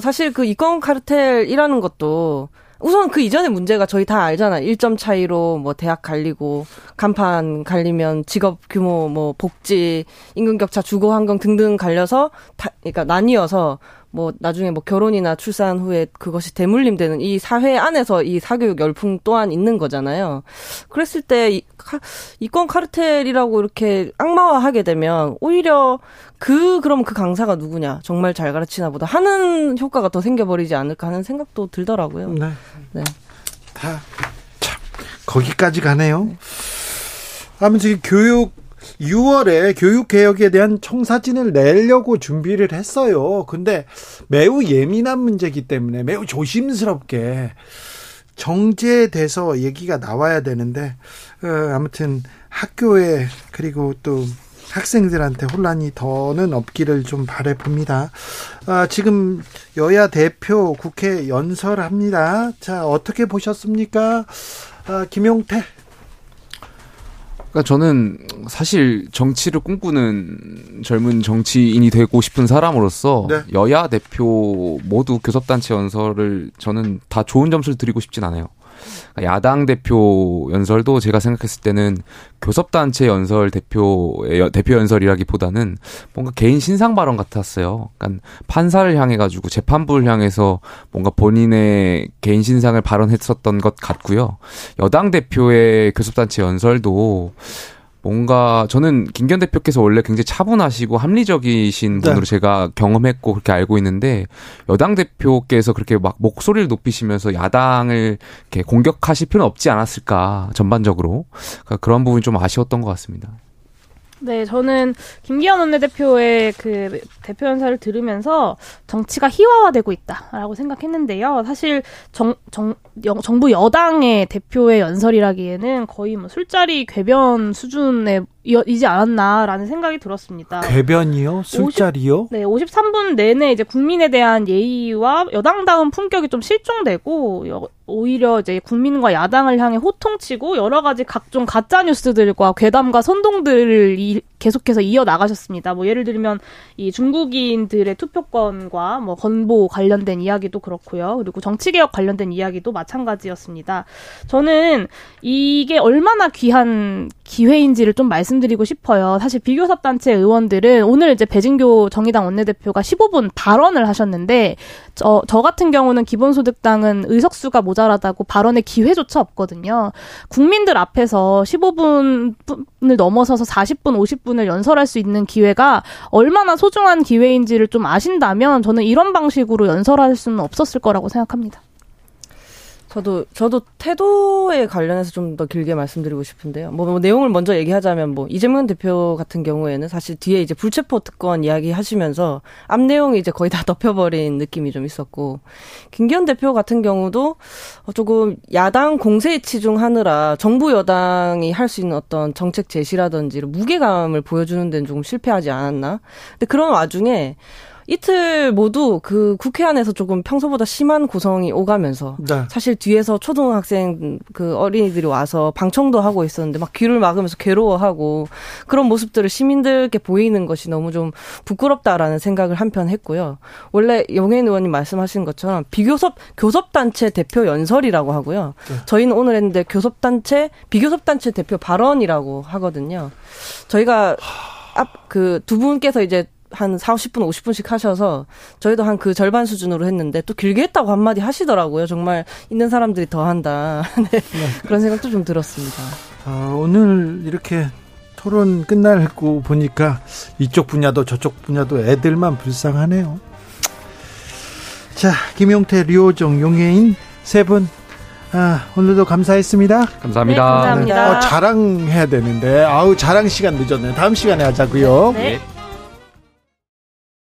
사실 그 이권 카르텔이라는 것도 우선 그 이전의 문제가 저희 다 알잖아요. 1점 차이로 뭐 대학 갈리고 간판 갈리면 직업 규모 뭐 복지 임금 격차 주거 환경 등등 갈려서 다 그러니까 나뉘어서 뭐 나중에 뭐 결혼이나 출산 후에 그것이 대물림되는 이 사회 안에서 이 사교육 열풍 또한 있는 거잖아요. 그랬을 때 이권 카르텔이라고 이렇게 악마화하게 되면 오히려 그럼 그 강사가 누구냐 정말 잘 가르치나 보다 하는 효과가 더 생겨버리지 않을까 하는 생각도 들더라고요. 네, 네. 다 참 거기까지 가네요. 네. 아무튼 교육 6월에 교육개혁에 대한 청사진을 내려고 준비를 했어요. 근데 매우 예민한 문제이기 때문에 매우 조심스럽게 정제돼서 얘기가 나와야 되는데 아무튼 학교에 그리고 또 학생들한테 혼란이 더는 없기를 좀 바라봅니다. 지금 여야 대표 국회 연설합니다. 자, 어떻게 보셨습니까? 김용태. 저는 사실 정치를 꿈꾸는 젊은 정치인이 되고 싶은 사람으로서 네. 여야 대표 모두 교섭단체 연설을 저는 다 좋은 점수를 드리고 싶진 않아요. 야당 대표 연설도 제가 생각했을 때는 교섭단체 연설 대표 연설이라기보다는 뭔가 개인 신상 발언 같았어요. 그러니까 판사를 향해가지고 재판부를 향해서 뭔가 본인의 개인 신상을 발언했었던 것 같고요. 여당 대표의 교섭단체 연설도 뭔가 저는 김기현 대표께서 원래 굉장히 차분하시고 합리적이신 분으로 네. 제가 경험했고 그렇게 알고 있는데 여당 대표께서 그렇게 막 목소리를 높이시면서 야당을 이렇게 공격하실 필요는 없지 않았을까 전반적으로 그러니까 그런 부분이 좀 아쉬웠던 것 같습니다. 네, 저는 김기현 원내대표의 그 대표 연설을 들으면서 정치가 희화화되고 있다라고 생각했는데요. 사실 정부 여당의 대표의 연설이라기에는 거의 뭐 술자리 궤변 수준의 이지 않았나라는 생각이 들었습니다. 궤변이요? 술자리요? 53분 내내 이제 국민에 대한 예의와 여당다운 품격이 좀 실종되고 오히려 이제 국민과 야당을 향해 호통치고 여러 가지 각종 가짜 뉴스들과 괴담과 선동들을 계속해서 이어 나가셨습니다. 뭐 예를 들면 이 중국인들의 투표권과 뭐 건보 관련된 이야기도 그렇고요. 그리고 정치개혁 관련된 이야기도 마찬가지였습니다. 저는 이게 얼마나 귀한 기회인지를 좀 말씀드리고 싶어요. 사실 비교섭단체 의원들은 오늘 이제 배진규 정의당 원내대표가 15분 발언을 하셨는데 저 같은 경우는 기본소득당은 의석수가 모자라다고 발언의 기회조차 없거든요. 국민들 앞에서 15분을 넘어서서 40분, 50분을 연설할 수 있는 기회가 얼마나 소중한 기회인지를 좀 아신다면 저는 이런 방식으로 연설할 수는 없었을 거라고 생각합니다. 저도 태도에 관련해서 좀 더 길게 말씀드리고 싶은데요. 뭐 내용을 먼저 얘기하자면 이재명 대표 같은 경우에는 사실 뒤에 이제 불체포 특권 이야기 하시면서 앞 내용이 이제 거의 다 덮여버린 느낌이 좀 있었고 김기현 대표 같은 경우도 조금 야당 공세에 치중하느라 정부 여당이 할 수 있는 어떤 정책 제시라든지 무게감을 보여주는 데는 조금 실패하지 않았나. 근데 그런 와중에 이틀 모두 그 국회 안에서 조금 평소보다 심한 고성이 오가면서 네. 사실 뒤에서 초등학생 그 어린이들이 와서 방청도 하고 있었는데 막 귀를 막으면서 괴로워하고 그런 모습들을 시민들께 보이는 것이 너무 좀 부끄럽다라는 생각을 한편 했고요. 원래 용혜인 의원님 말씀하신 것처럼 비교섭단체 대표 연설이라고 하고요. 네. 저희는 오늘 했는데 비교섭단체 대표 발언이라고 하거든요. 저희가 그 두 분께서 이제 한 40, 50분, 50분씩 하셔서 저희도 한 그 절반 수준으로 했는데 또 길게 했다고 한마디 하시더라고요. 정말 있는 사람들이 더 한다. 네. 그런 생각도 좀 들었습니다. 오늘 이렇게 토론 끝나고 보니까 이쪽 분야도 저쪽 분야도 애들만 불쌍하네요. 자, 김용태, 류호정, 용혜인 세 분. 오늘도 감사했습니다. 감사합니다. 네, 감사합니다. 자랑해야 되는데 자랑 시간 늦었네요. 다음 시간에 하자고요. 네. 네.